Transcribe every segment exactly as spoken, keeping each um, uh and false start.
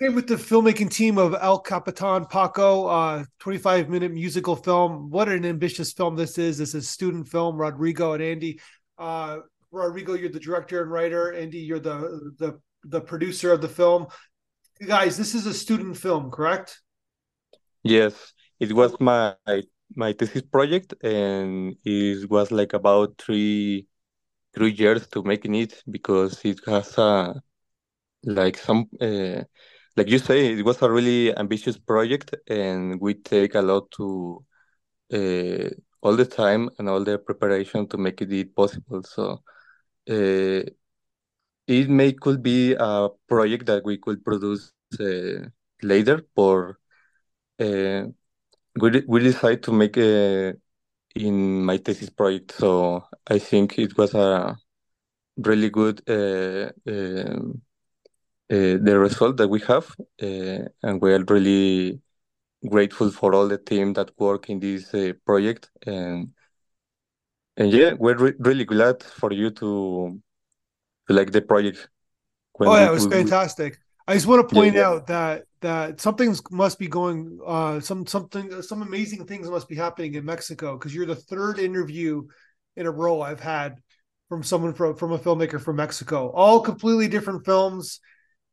Okay, with the filmmaking team of El Capitan Paco, uh, twenty-five minute musical film. What an ambitious film this is. This is a student film, Rodrigo and Andy. Uh, Rodrigo, you're the director and writer. Andy, you're the, the, the producer of the film. You guys, this is a student film, correct? Yes, it was my my thesis project, and it was like about three three years to making it, because it has a like some uh, like you say, it was a really ambitious project, and we take a lot to uh, all the time and all the preparation to make it possible. So uh, it may could be a project that we could produce uh, later, for. Uh, we we decided to make a in my thesis project, so I think it was a really good uh, uh, uh, the result that we have, uh, and we are really grateful for all the team that work in this uh, project, and and yeah, we're re really glad for you to, to like the project. When oh yeah, we, it was we, fantastic. I just want to point yeah, yeah. out that that something's must be going, uh, some something, some amazing things must be happening in Mexico, because you're the third interview in a row I've had from someone from from a filmmaker from Mexico. All completely different films.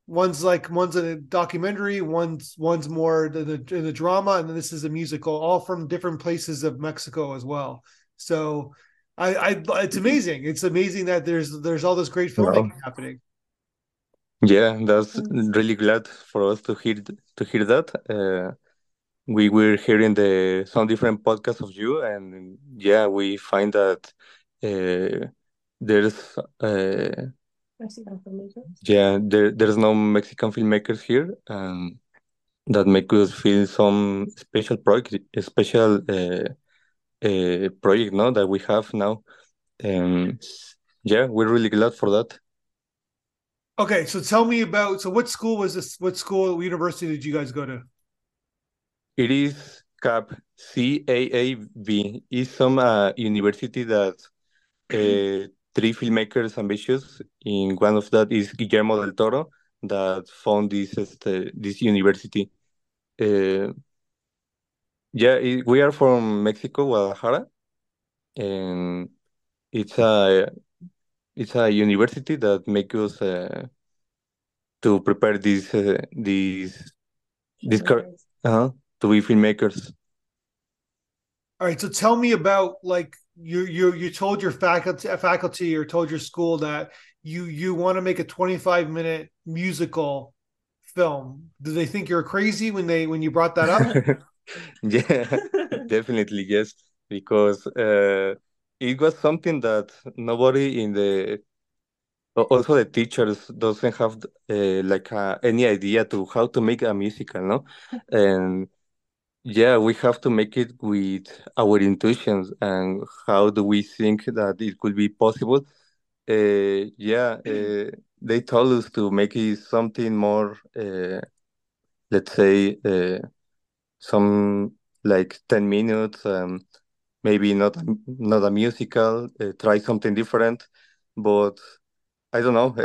One's like one's a documentary, one's one's more the the, the drama, and then this is a musical. All from different places of Mexico as well. So, I, I it's amazing. It's amazing that there's there's all this great filmmaking wow. happening. Yeah, that's really glad for us to hear to hear that. Uh, we were hearing the some different podcasts of you, and yeah, we find that uh, there's uh, Mexican filmmakers. Yeah, there there's no Mexican filmmakers here, and that make us feel some special project, special uh, uh, project now that we have now. Um, yeah, we're really glad for that. Okay, so tell me about, so what school was this, what school, what university did you guys go to? It is C A A B, C A A B. It's some uh, university that uh, three filmmakers ambitious. In one of that is Guillermo del Toro, that found this uh, this university. Uh, yeah, it, we are from Mexico, Guadalajara, and it's a... It's a university that makes us uh, to prepare these uh, these these uh-huh, to be filmmakers. All right, so tell me about, like, you you you told your faculty faculty or told your school that you you want to make a twenty-five minute musical film. Do they think you're crazy when they when you brought that up? Yeah, definitely yes, because. Uh, It was something that nobody in the, also the teachers doesn't have uh, like a, any idea to how to make a musical, no? And yeah, we have to make it with our intuitions and how do we think that it could be possible. Uh, yeah, uh, they told us to make it something more, uh, let's say, uh, some like ten minutes, um, maybe not not a musical, uh, try something different, but I don't know.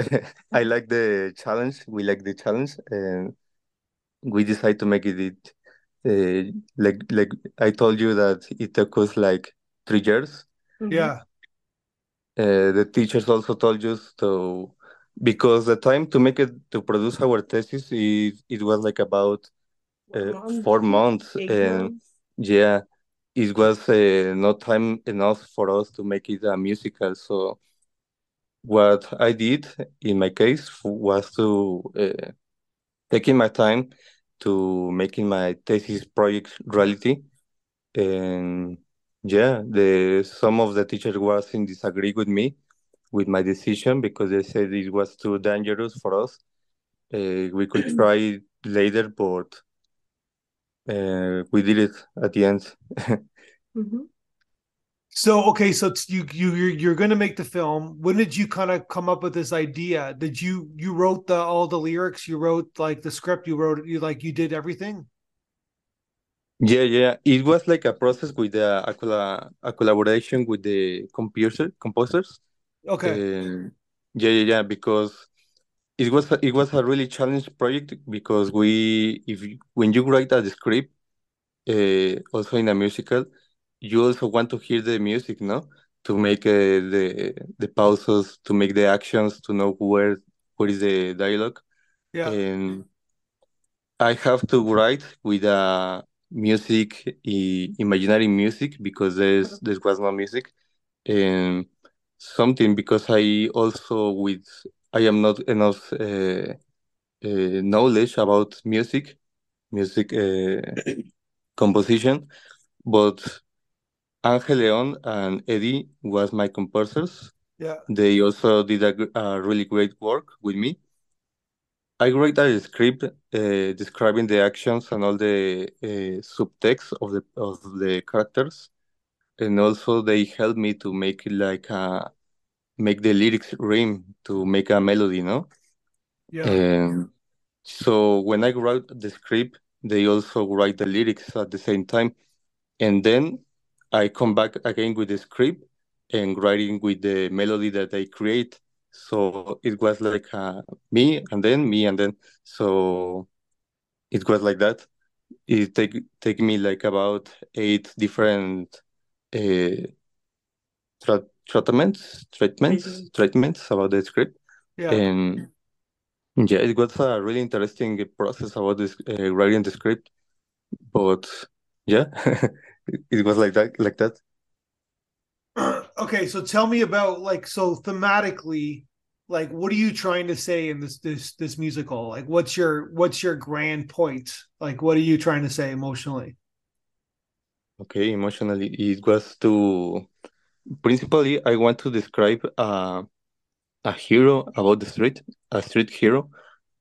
I like the challenge. We like the challenge, and we decide to make it. it uh, like like I told you that it took us like three years. Yeah. Uh, the teachers also told us to, because the time to make it to produce our thesis it it was like about uh, months. four months, Eight and months. yeah. It was uh, not time enough for us to make it a musical. So what I did in my case was to uh, taking my time to making my thesis project reality. And yeah, the some of the teachers was in disagree with me, with my decision, because they said it was too dangerous for us. Uh, we could try it later, but Uh, we did it at the end. mm-hmm. So okay, so you you you're, you're going to make the film. When did you kind of come up with this idea? Did you you wrote the all the lyrics? You wrote like the script? You wrote you like you did everything? Yeah, yeah. It was like a process with the, a, colla a collaboration with the composer composers. Okay. Uh, yeah, yeah, yeah. Because it was it was a really challenging project because we if you, when you write a script, uh, also in a musical, you also want to hear the music, no? To make uh, the the pauses, to make the actions, to know where what is the dialogue. Yeah. And I have to write with a music, imaginary music, because there's there was no music, and something because I also with I am not enough uh, uh, knowledge about music, music uh, composition, but Angel Leon and Eddie was my composers. Yeah, they also did a, a really great work with me. I wrote a script uh, describing the actions and all the uh, subtext of the of the characters, and also they helped me to make like a make the lyrics rhyme to make a melody. No, yeah. Um, so when I wrote the script, they also write the lyrics at the same time, and then I come back again with the script and writing with the melody that I create. So it was like uh, me and then me and then. So it was like that. It take take me like about eight different uh, tra treatments, treatments, treatments about the script. Yeah. And yeah, it was a really interesting process about this uh, writing the script. But yeah. It was like that, like that. Okay, so tell me about like so thematically, like what are you trying to say in this this this musical? Like, what's your what's your grand point? Like, what are you trying to say emotionally? Okay, emotionally, it was to principally I want to describe a a hero about the street, a street hero.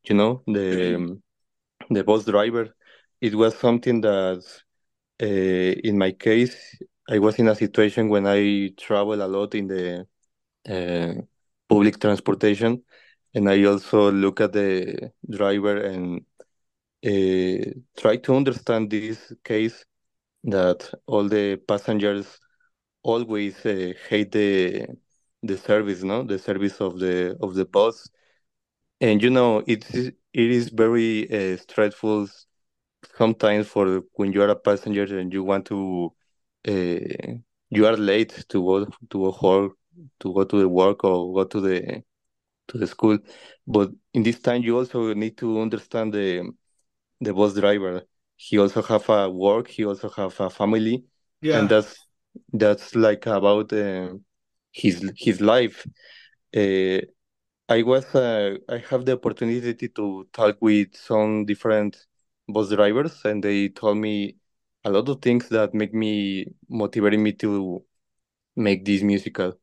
You know, the the bus driver. It was something that. Uh, in my case, I was in a situation when I travel a lot in the uh, public transportation, and I also look at the driver and uh, try to understand this case that all the passengers always uh, hate the the service, no, the service of the of the bus, and you know it is it is very uh, stressful. Sometimes for when you are a passenger and you want to, uh, you are late to go to a hall, to go to the work or go to the to the school. But in this time, you also need to understand the the bus driver. He also have a work. He also have a family. Yeah, and that's that's like about uh, his his life. Uh, I was uh, I have the opportunity to talk with some different bus drivers, and they told me a lot of things that make me motivating me to make this musical.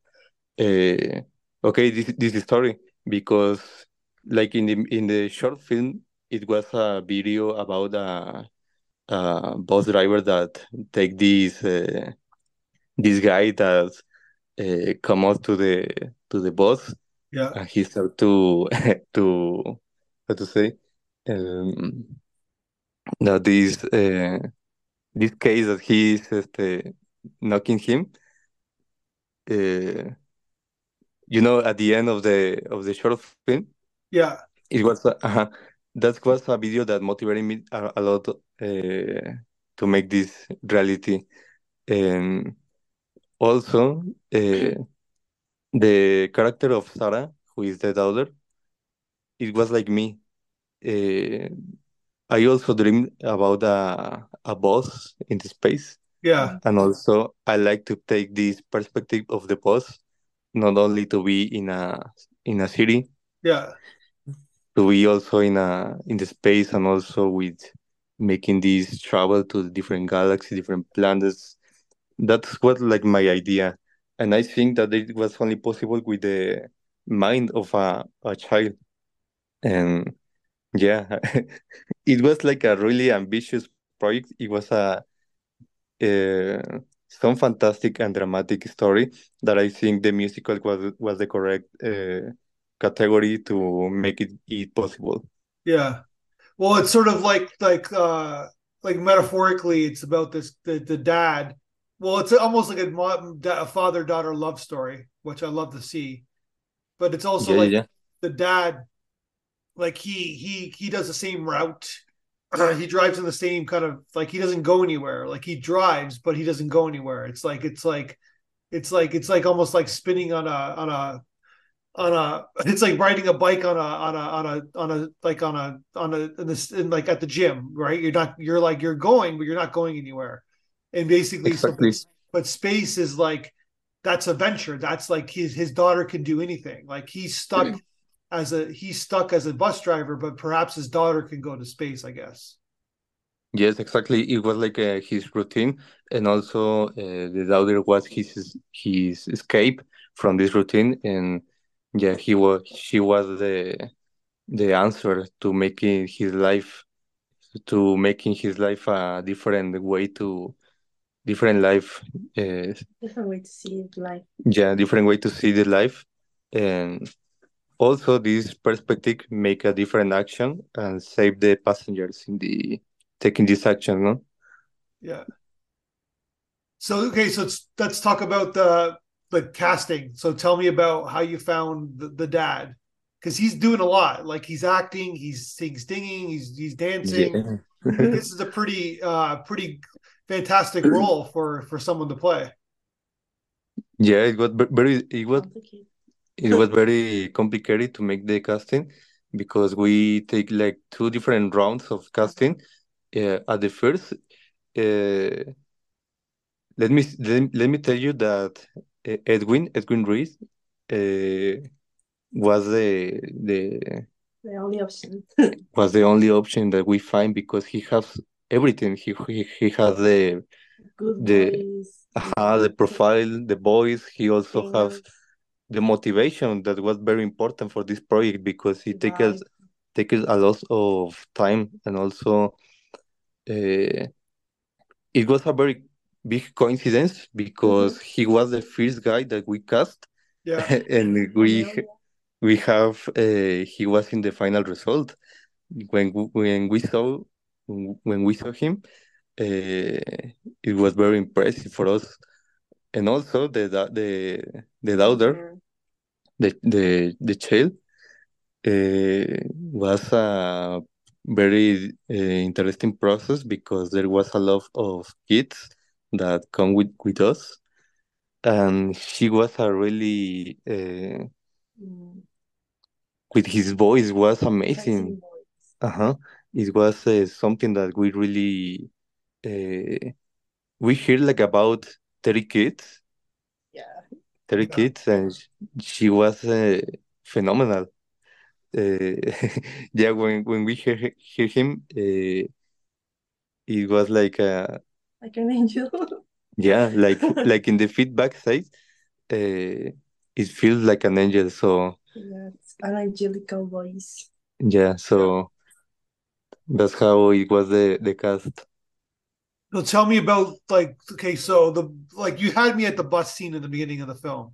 Uh, okay, this this is story because, like in the in the short film, it was a video about a, a bus driver that take this uh, this guy that uh, come out to the to the bus. Yeah, and he start to to how to say. Um, That this uh, this case that he is este, knocking him, uh, you know, at the end of the of the short film. Yeah, it was uh, uh, that was a video that motivated me a, a lot uh, to make this reality, and also uh, the character of Sarah, who is the daughter, it was like me. Uh, I also dream about a a bus in the space. Yeah, and also I like to take this perspective of the bus, not only to be in a in a city. Yeah, to be also in a in the space, and also with making this travel to the different galaxies, different planets. That's what like my idea, and I think that it was only possible with the mind of a a child, and. Yeah, it was like a really ambitious project. It was a uh, some fantastic and dramatic story that I think the musical was was the correct uh, category to make it, it possible. Yeah, well, it's sort of like like uh, like metaphorically, it's about this the the dad. Well, it's almost like a, a father-daughter love story, which I love to see. But it's also yeah, like yeah. the dad. like he he he does the same route. He drives in the same kind of, like, he doesn't go anywhere. Like, he drives, but he doesn't go anywhere. It's like it's like it's like it's like almost like spinning on a on a on a. It's like riding a bike on a on a on a on a like on a on a in this in like at the gym, right? You're not you're like you're going, but you're not going anywhere. And basically, exactly. so, but space is like, that's a venture. That's like his his daughter can do anything. Like he's stuck. Mm-hmm. As a he's stuck as a bus driver, but perhaps his daughter can go to space, I guess. Yes, exactly. It was like uh, his routine, and also uh, the daughter was his his escape from this routine. And yeah, he was she was the the answer to making his life to making his life a different way to different life. Uh, different way to see life. Yeah, different way to see the life, and. Also, this perspective make a different action and save the passengers in the taking this action, no? Yeah. So okay, so it's, let's talk about the the casting. So tell me about how you found the, the dad, because he's doing a lot. Like he's acting, he's he's singing, he's he's dancing. Yeah. This is a pretty uh pretty fantastic role for for someone to play. Yeah, it was very it was. It was very complicated to make the casting because we take like two different rounds of casting. Uh, at the first, uh, let me let, let me tell you that Edwin Edwin Reese uh, was the the the only option was the only option that we find because he has everything. He he, he has the good the uh, the profile, the voice. He also yeah. has. The motivation that was very important for this project because it right. takes takes a lot of time, and also uh, it was a very big coincidence because mm-hmm. he was the first guy that we cast, yeah. and we yeah, yeah. we have uh, he was in the final result when when we saw when we saw him. Uh, it was very impressive for us. And also the the the daughter, the the the child, uh, was a very uh, interesting process because there was a lot of kids that come with, with us, and she was a really uh, with his voice was amazing. Uh huh. It was uh, something that we really uh, we hear like about. Thirty kids, yeah, thirty yeah. kids, and she, she was uh, phenomenal. Uh, yeah, when when we hear hear him, uh, it was like a like an angel. Yeah, like like in the feedback side, uh, it feels like an angel. So yeah, it's an angelical voice. Yeah, so that's how it was the the cast. So tell me about, like, okay, so the like you had me at the bus scene in the beginning of the film.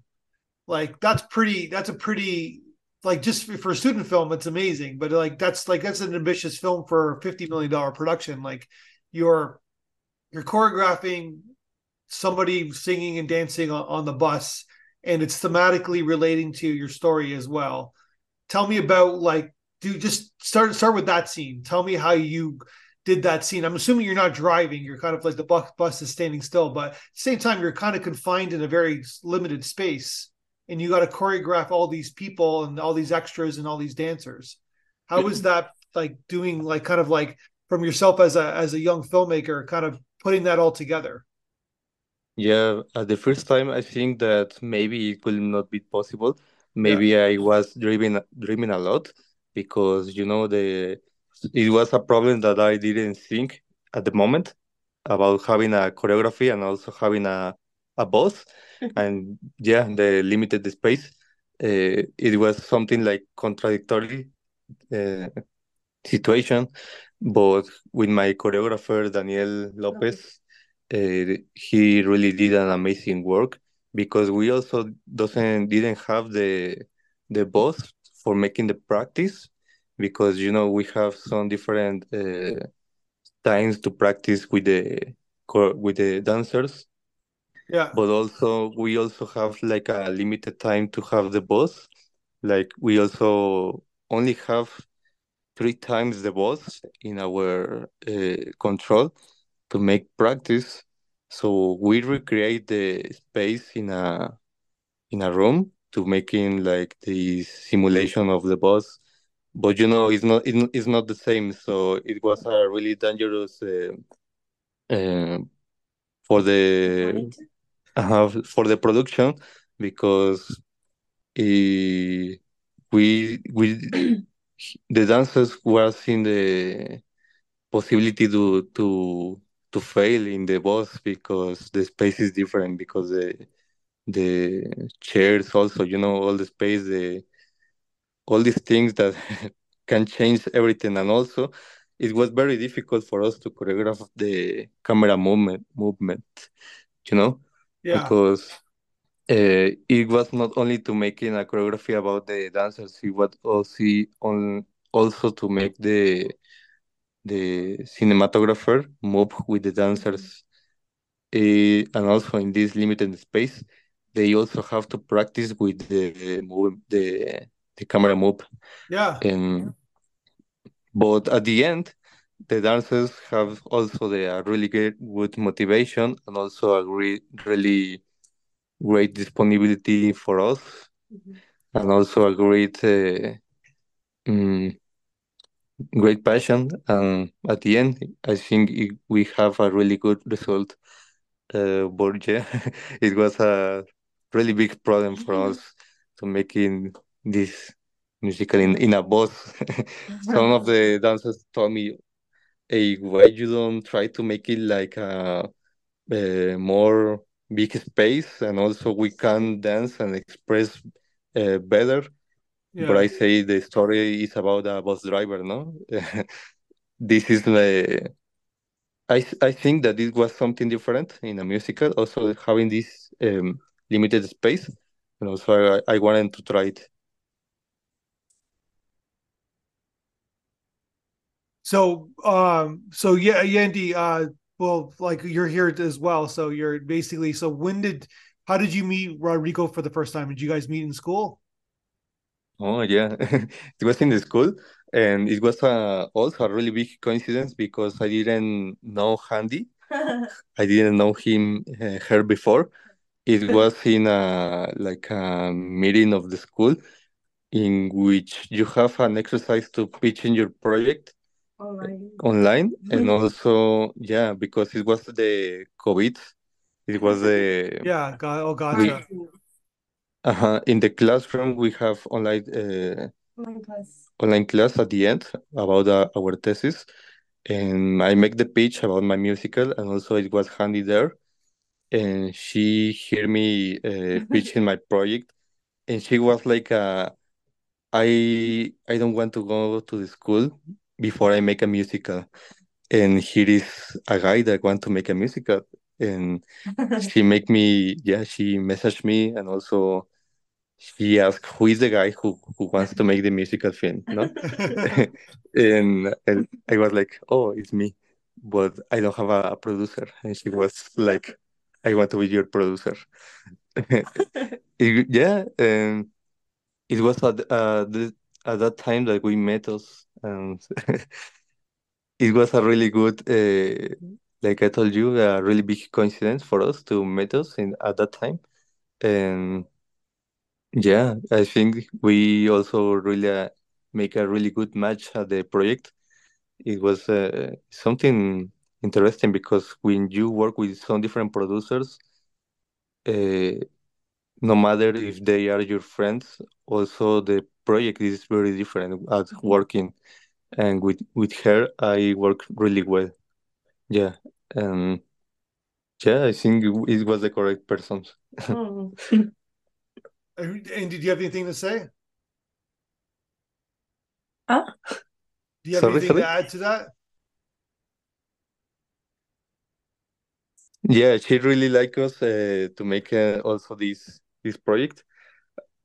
Like that's pretty that's a pretty like just for, for a student film, it's amazing. But like that's like that's an ambitious film for a fifty million dollar production. Like you're you're choreographing somebody singing and dancing on, on the bus, and it's thematically relating to your story as well. Tell me about like do just start start with that scene. Tell me how you did that scene. I'm assuming you're not driving. You're kind of like the bus, bus is standing still, but at the same time, you're kind of confined in a very limited space, and you got to choreograph all these people and all these extras and all these dancers. How was that like doing, like kind of like from yourself as a as a young filmmaker, kind of putting that all together? Yeah, at the first time, I think that maybe it will not be possible. Maybe yeah. I was dreaming dreaming a lot because you know the. It was a problem that I didn't think at the moment about having a choreography and also having a, a boss. And yeah, the limited space. Uh, it was something like contradictory uh, situation. But with my choreographer, Daniel Lopez, uh, he really did an amazing work because we also doesn't didn't have the the boss for making the practice. Because, you know, we have some different uh, times to practice with the with the dancers. Yeah. But also, we also have like a limited time to have the boss. Like, we also only have three times the balls in our uh, control to make practice. So we recreate the space in a in a room to making like the simulation of the boss. But you know, it's not it, it's not the same. So it was a really dangerous uh, uh, for the uh, for the production, because uh, we we. The dancers were seeing the possibility to to to fail in the boss because the space is different, because the the chairs also, you know, all the space, the all these things that can change everything. And also it was very difficult for us to choreograph the camera movement movement, you know? Yeah. Because Uh, it was not only to making a choreography about the dancers, it was also on also to make the the cinematographer move with the dancers, uh, and also in this limited space, they also have to practice with the move the the camera move. Yeah. And but at the end, the dancers have also the a really good, good motivation, and also a re really. great disponibility for us, mm-hmm. and also a great, uh, um, great passion. And at the end, I think it, we have a really good result. Uh, but yeah, it was a really big problem for mm-hmm. us to making this musical in, in a boss. Some of the dancers told me, "Hey, why you don't try to make it like a, a more big space, and also we can dance and express uh, better." Yeah. But I say the story is about a bus driver, no? This is the... I, I think that it was something different in a musical, also having this um, limited space. And also I, I wanted to try it. So, um, so yeah, Yandy, uh, well, like you're here as well, so you're basically. So when did, how did you meet Rodrigo for the first time? Did you guys meet in school? Oh yeah, it was in the school, and it was a, also a really big coincidence because I didn't know Yandy. I didn't know him uh, her before. It was in a like a meeting of the school, in which you have an exercise to pitch in your project. Online. Online, and also, yeah, because it was the COVID, it was the... Yeah, got, oh, gotcha. We, uh-huh, in the classroom, we have online uh, online, class. online class at the end about uh, our thesis, and I make the pitch about my musical, and also it was Yandy there, and she heard me uh, pitching my project, and she was like, uh, I, I don't want to go to the school before I make a musical, and here is a guy that wants to make a musical, and she make me, yeah, she messaged me, and also she asked who is the guy who, who wants to make the musical film, no? and, and I was like, oh, it's me, but I don't have a, a producer, and she was like, I want to be your producer. it, yeah, and it was at, uh, the, at that time that we met us, and it was a really good, uh, like I told you, a really big coincidence for us to meet us in, at that time. And yeah, I think we also really uh, make a really good match at the project. It was uh, something interesting because when you work with some different producers, uh, no matter if they are your friends, also the project is very different at working, and with with her I work really well. Yeah, and um, yeah, I think it was the correct person. Oh. And did you have anything to say? Huh? Do you have sorry, anything sorry? to add to that? Yeah, she really liked us uh, to make uh, also this this project.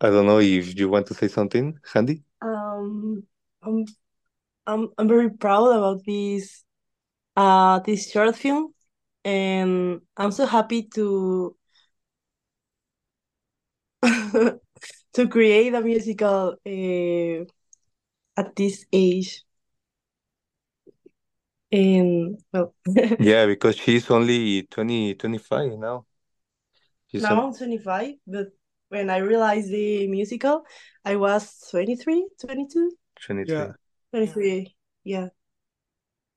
I don't know if you want to say something, Yandy. Um, I'm, I'm, I'm very proud about this, uh, this short film, and I'm so happy to to create a musical uh, at this age. Um, well, Yeah, because she's only twenty, twenty-five now. She's now on, I'm twenty-five, but when I realized the musical, I was twenty-three, twenty-two, twenty-three. Yeah. twenty-three, yeah,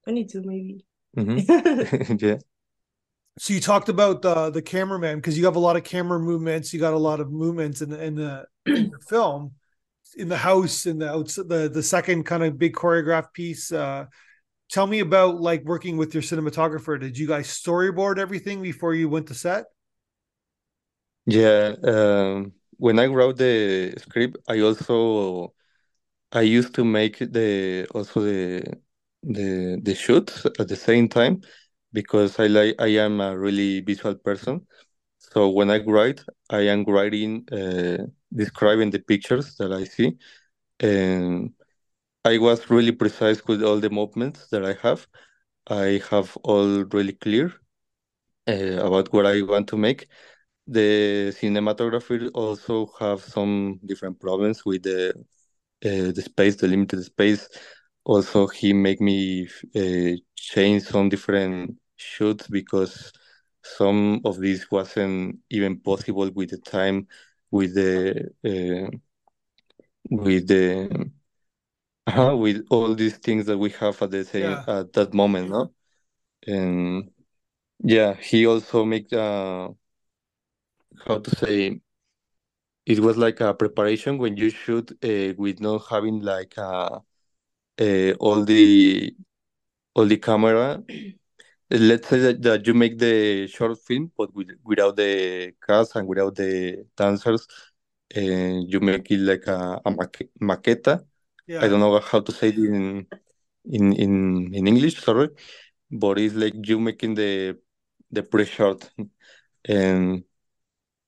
twenty-two maybe. Mm-hmm. Yeah. So you talked about uh, the cameraman, because you have a lot of camera movements. You got a lot of movements in the in the, in the film, in the house, in the outside, the the second kind of big choreographed piece. Uh, tell me about like working with your cinematographer. Did you guys storyboard everything before you went to set? Yeah. Um, when I wrote the script, I also I used to make the also the the the shoots at the same time, because I like I am a really visual person. So when I write, I am writing, uh, describing the pictures that I see, and I was really precise with all the movements that I have. I have all really clear uh, about what I want to make. The cinematographer also have some different problems with the uh, the space, the limited space. Also, he make me uh, change some different shoots, because some of this wasn't even possible with the time, with the uh, with the uh, with all these things that we have at the same, Yeah. at that moment, no? And yeah, he also make uh how to say, it was like a preparation when you shoot uh, with not having like a uh, all the all the camera. Let's say that, that you make the short film, but with, without the cast and without the dancers, and you make it like a, a maque- maqueta. I Yeah. don't know how to say it in in in in English. Sorry, but it's like you making the the pre-shot, and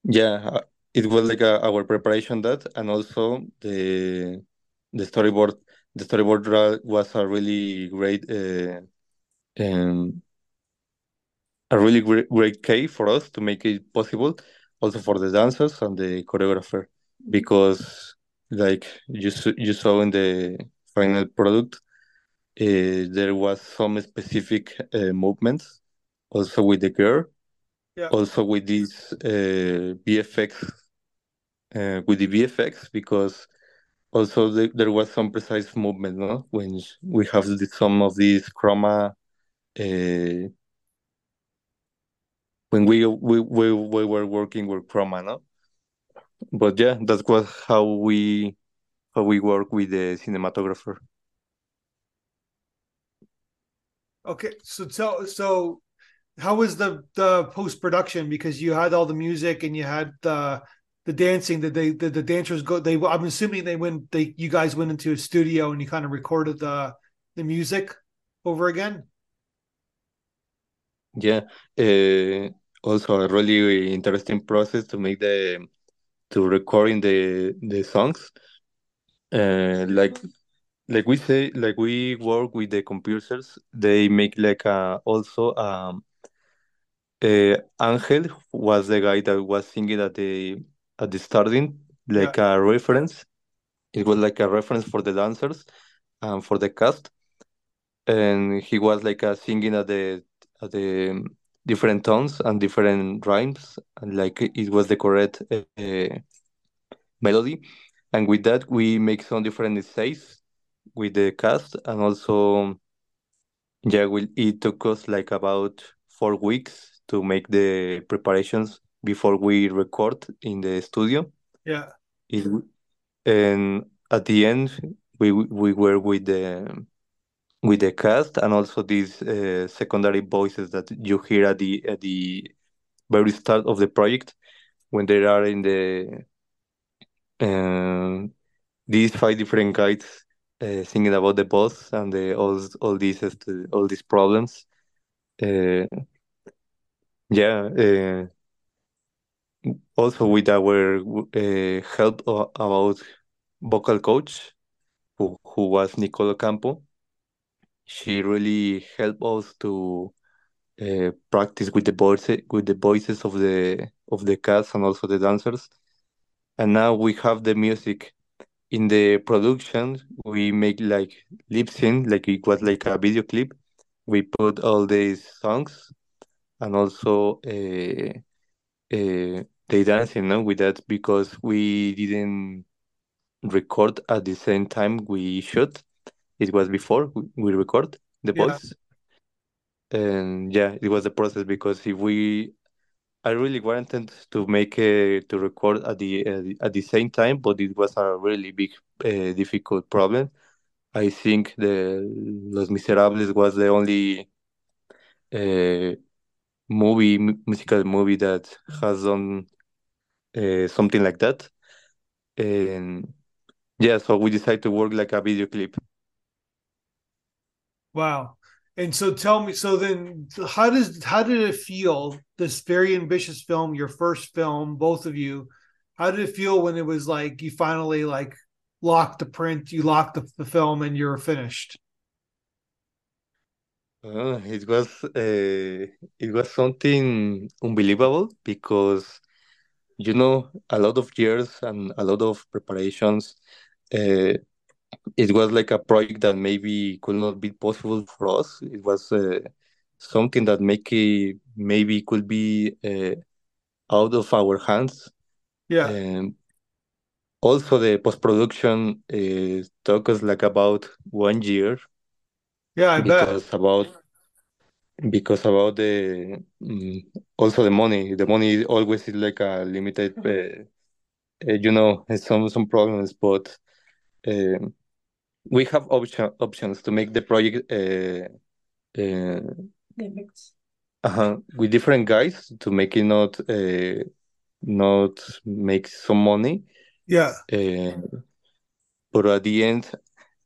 yeah, uh, it was like a, our preparation that, and also the the storyboard. The storyboard ra- was a really great. Uh, um, a really great, great key for us to make it possible, also for the dancers and the choreographer, because like you s- you saw in the final product, uh, there was some specific uh, movements, also with the girl, Yeah. also with these uh, B F X, uh, with the B F X, because also the, there was some precise movement, no? When sh- we have the, some of these chroma. Uh, when we we we, we were working with Chroma, no? But yeah, that was how we how we work with the cinematographer. Okay. So tell so how was the the post production? Because you had all the music and you had the the dancing. Did they did the dancers go? They I'm assuming they went. They you guys went into a studio and you kind of recorded the the music over again. Yeah, uh, also a really interesting process to make the to recording the the songs. Uh, like like we say, like we work with the computers. They make like a also um uh, Angel was the guy that was singing at the at the starting, Yeah. like a reference. It was like a reference for the dancers and for the cast, and he was like uh, singing at the at the um, different tones and different rhymes, and like it was the correct uh, melody. And with that, we make some different essays with the cast, and also yeah, we, it took us like about four weeks to make the preparations before we record in the studio. Yeah. It, and at the end, we we were with the with the cast, and also these uh, secondary voices that you hear at the at the very start of the project, when they are in the uh, these five different guys uh, singing about the boss and the all all these este- all these problems. Uh, yeah. Uh, also with our uh, help o- about vocal coach, who who was Nicola Campo. She really helped us to uh, practice with the voices with the voices of the of the cast and also the dancers. And now we have the music in the production. We make like lip sync, like it was like a video clip, we put all these songs and also uh, uh, they dancing, no, with that, because we didn't record at the same time we shoot. It was before we record the voice. Yeah. And yeah, it was a process, because if we, I really wanted to make a, to record at the uh, at the same time, but it was a really big, uh, difficult problem. I think the Los Miserables was the only uh, movie, musical movie that has done uh, something like that. And yeah, so we decided to work like a video clip. Wow. And so tell me, so then how does how did it feel, this very ambitious film, your first film, both of you, how did it feel when it was like you finally like locked the print, you locked the, the film and you're finished? Uh, it was uh, it was something unbelievable, because you know, a lot of years and a lot of preparations. Uh, it was like a project that maybe could not be possible for us. It was uh, something that make it, maybe could be uh, out of our hands. Yeah. Um, also, the post-production uh, took us like about one year. Yeah, I because bet. About, because about the, um, also the money. The money always is like a limited, uh, uh, you know, some, some problems, but... Um, we have option, options to make the project uh, uh, uh-huh, with different guys to make it not uh, not make some money. Yeah. Uh, but at the end,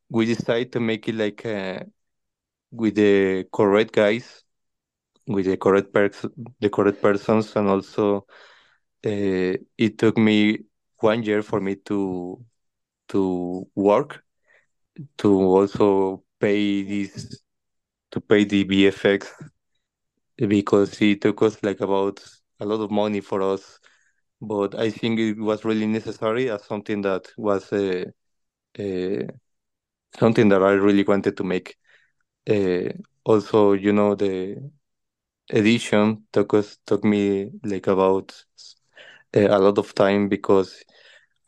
we decide to make it like uh, with the correct guys, with the correct pers the correct persons, and also uh, it took me one year for me to to work. To also pay this, to pay the V F X, because it took us like about a lot of money for us. But I think it was really necessary as something that was uh, uh, something that I really wanted to make. Uh, also, you know, the edition took us took me like about uh, a lot of time, because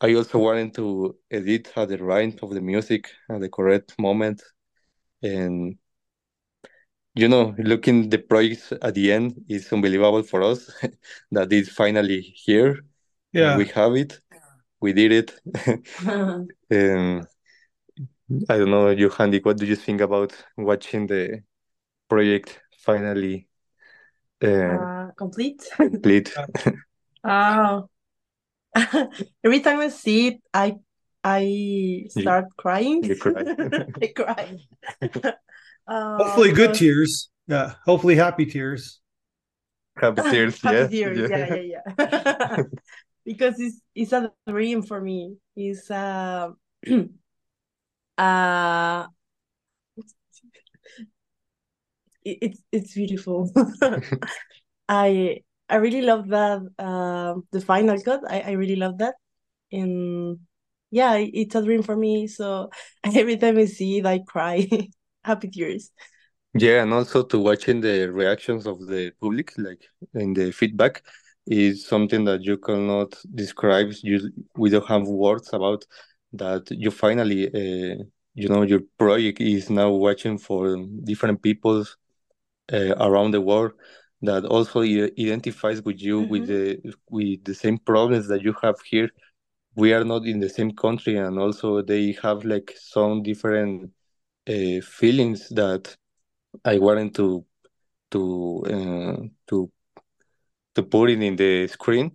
I also wanted to edit at the right of the music at the correct moment. And, you know, looking at the project at the end, it's unbelievable for us that it's finally here. Yeah. We have it. We did it. um, I don't know, Yandy, what do you think about watching the project finally? Uh, uh, complete. Complete. Wow. Every time I see it, I I start you, crying. You cry. I cry. uh, hopefully, good so, tears. Yeah. Hopefully, happy tears. Happy tears. Happy yeah. tears. Yeah. Yeah. Yeah. Because it's it's a dream for me. It's uh, uh it, it's it's beautiful. I. I really love that, uh, the final cut. I, I really love that. And yeah, it's a dream for me. So every time I see it, I cry. Happy tears. Yeah, and also to watching the reactions of the public, like in the feedback, is something that you cannot describe. You, we don't have words about that. You finally, uh, you know, your project is now watching for different people uh, around the world, that also identifies with you, mm-hmm. with the with the same problems that you have here. We are not in the same country, and also they have like some different uh, feelings that I wanted to to uh, to to put it in the screen.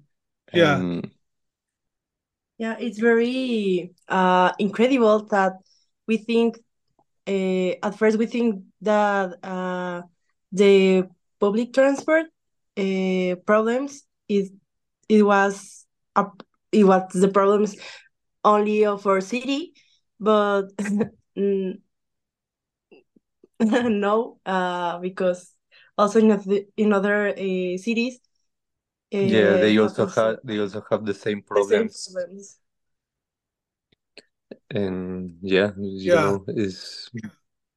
Yeah, um, yeah, it's very uh, incredible that we think. Uh, at first, we think that uh, the public transport uh, problems is it was a, it was the problems only of our city, but no, uh, because also in other, in other uh, cities. Uh, yeah, they also have they also have the same problems. The same problems. And yeah, you yeah. know, it's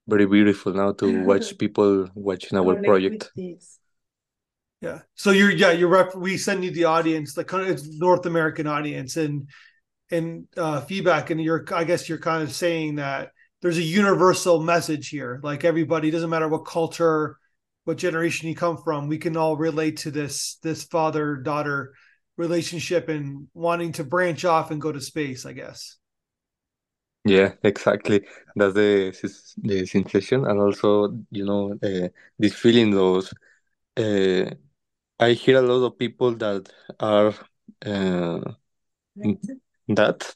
very beautiful now to watch people watching our project. Yeah. So you're, yeah, you're rep- we send you the audience, the kind of North American audience and, and uh, feedback. And you're, I guess you're kind of saying that there's a universal message here. Like everybody, doesn't matter what culture, what generation you come from, we can all relate to this, this father-daughter relationship and wanting to branch off and go to space, I guess. Yeah, exactly. That's the, the sensation. And also, you know, uh, this feeling those, uh, I hear a lot of people that are uh, that that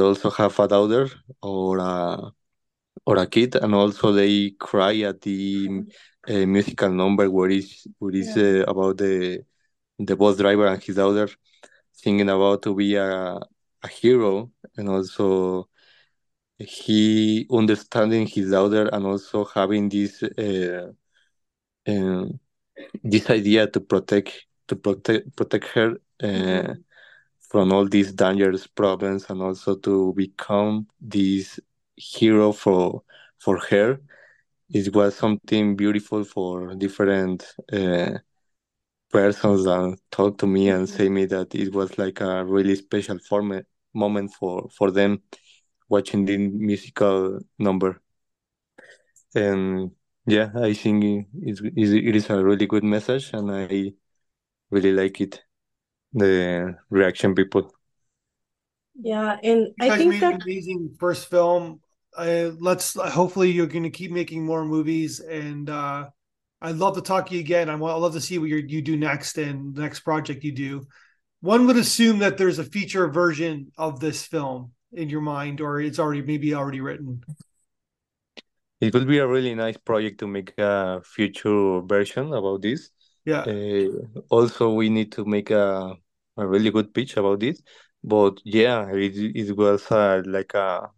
also have a daughter or a or a kid, and also they cry at the uh, musical number where is where is uh, about the the bus driver and his daughter singing about to be a a hero, and also he understanding his daughter and also having this uh, uh, this idea to protect to protect protect her. Uh, from all these dangerous problems, and also to become this hero for for her. It was something beautiful for different uh, persons that talked to me and say me that it was like a really special form- moment for, for them watching the musical number. And yeah, I think it is, it is a really good message, and I really like it. The reaction people. Yeah, and you I think made that an amazing first film. Uh, let's hopefully you're going to keep making more movies, and uh, I'd love to talk to you again. I want I love to see what you you do next and the next project you do. One would assume that there's a feature version of this film in your mind, or it's already maybe already written. It would be a really nice project to make a future version about this. Yeah. Uh, also, we need to make a, a really good pitch about this. But yeah, it it was uh, like a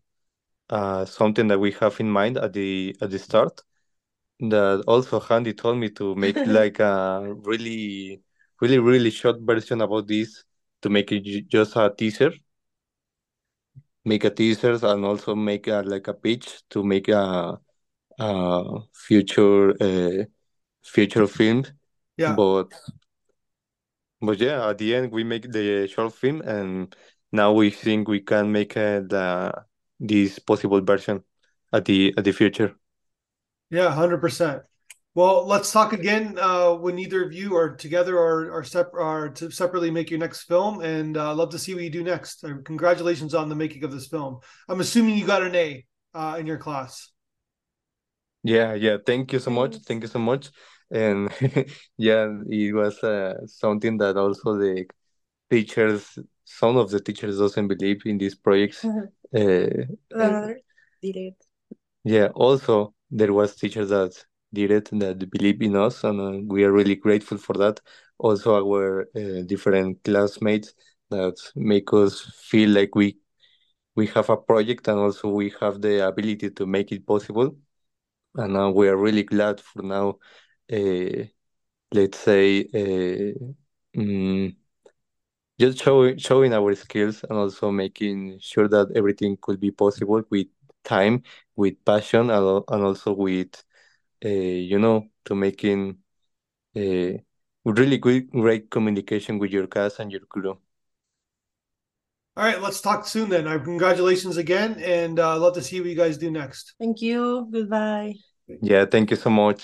uh, something that we have in mind at the at the start. That also Andy told me to make like a really, really, really short version about this to make it just a teaser. Make a teaser and also make a, like a pitch to make a, a future uh, future film. Yeah. But but yeah, at the end we make the short film, and now we think we can make uh, the this possible version at the at the future. Yeah, one hundred percent. Well, let's talk again uh, when either of you are together or or, sep- or to separately make your next film, and uh, love to see what you do next. Uh, congratulations on the making of this film. I'm assuming you got an A uh, in your class. Yeah, yeah. Thank you so much. Thank you so much. And yeah, it was uh, something that also the teachers, some of the teachers doesn't believe in these projects. Uh, uh, did it. Yeah, also there was teachers that did it, that believe in us, and uh, we are really grateful for that. Also our uh, different classmates that make us feel like we, we have a project, and also we have the ability to make it possible. And uh, we are really glad for now. Uh, let's say uh, mm, just showing showing our skills, and also making sure that everything could be possible with time, with passion, and also with uh, you know to making uh, really good great communication with your class and your crew. All right, let's talk soon then. Congratulations again, and uh, love to see what you guys do next. Thank you. Goodbye. Yeah, thank you so much.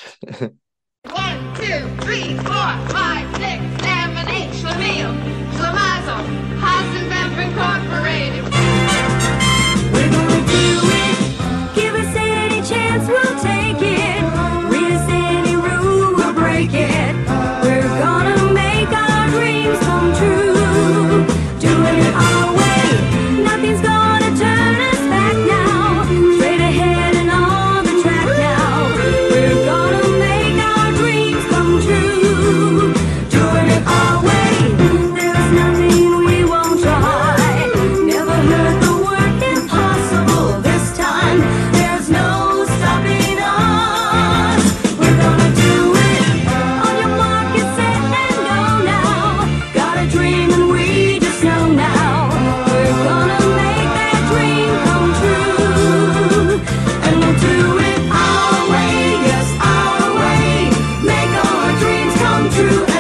One, two, three, four, five, six, seven, eight. Schlemiel, Schlemazel, Hasenbember Incorporated. We're gonna do it. Give us any chance, we'll take it. With any rule, we'll break it. We're gonna make our dreams come true. Doing it our way. Nothing's gonna turn us back now. Straight ahead and on the track now. We're gonna. Doing it our way, there's nothing we won't try. true.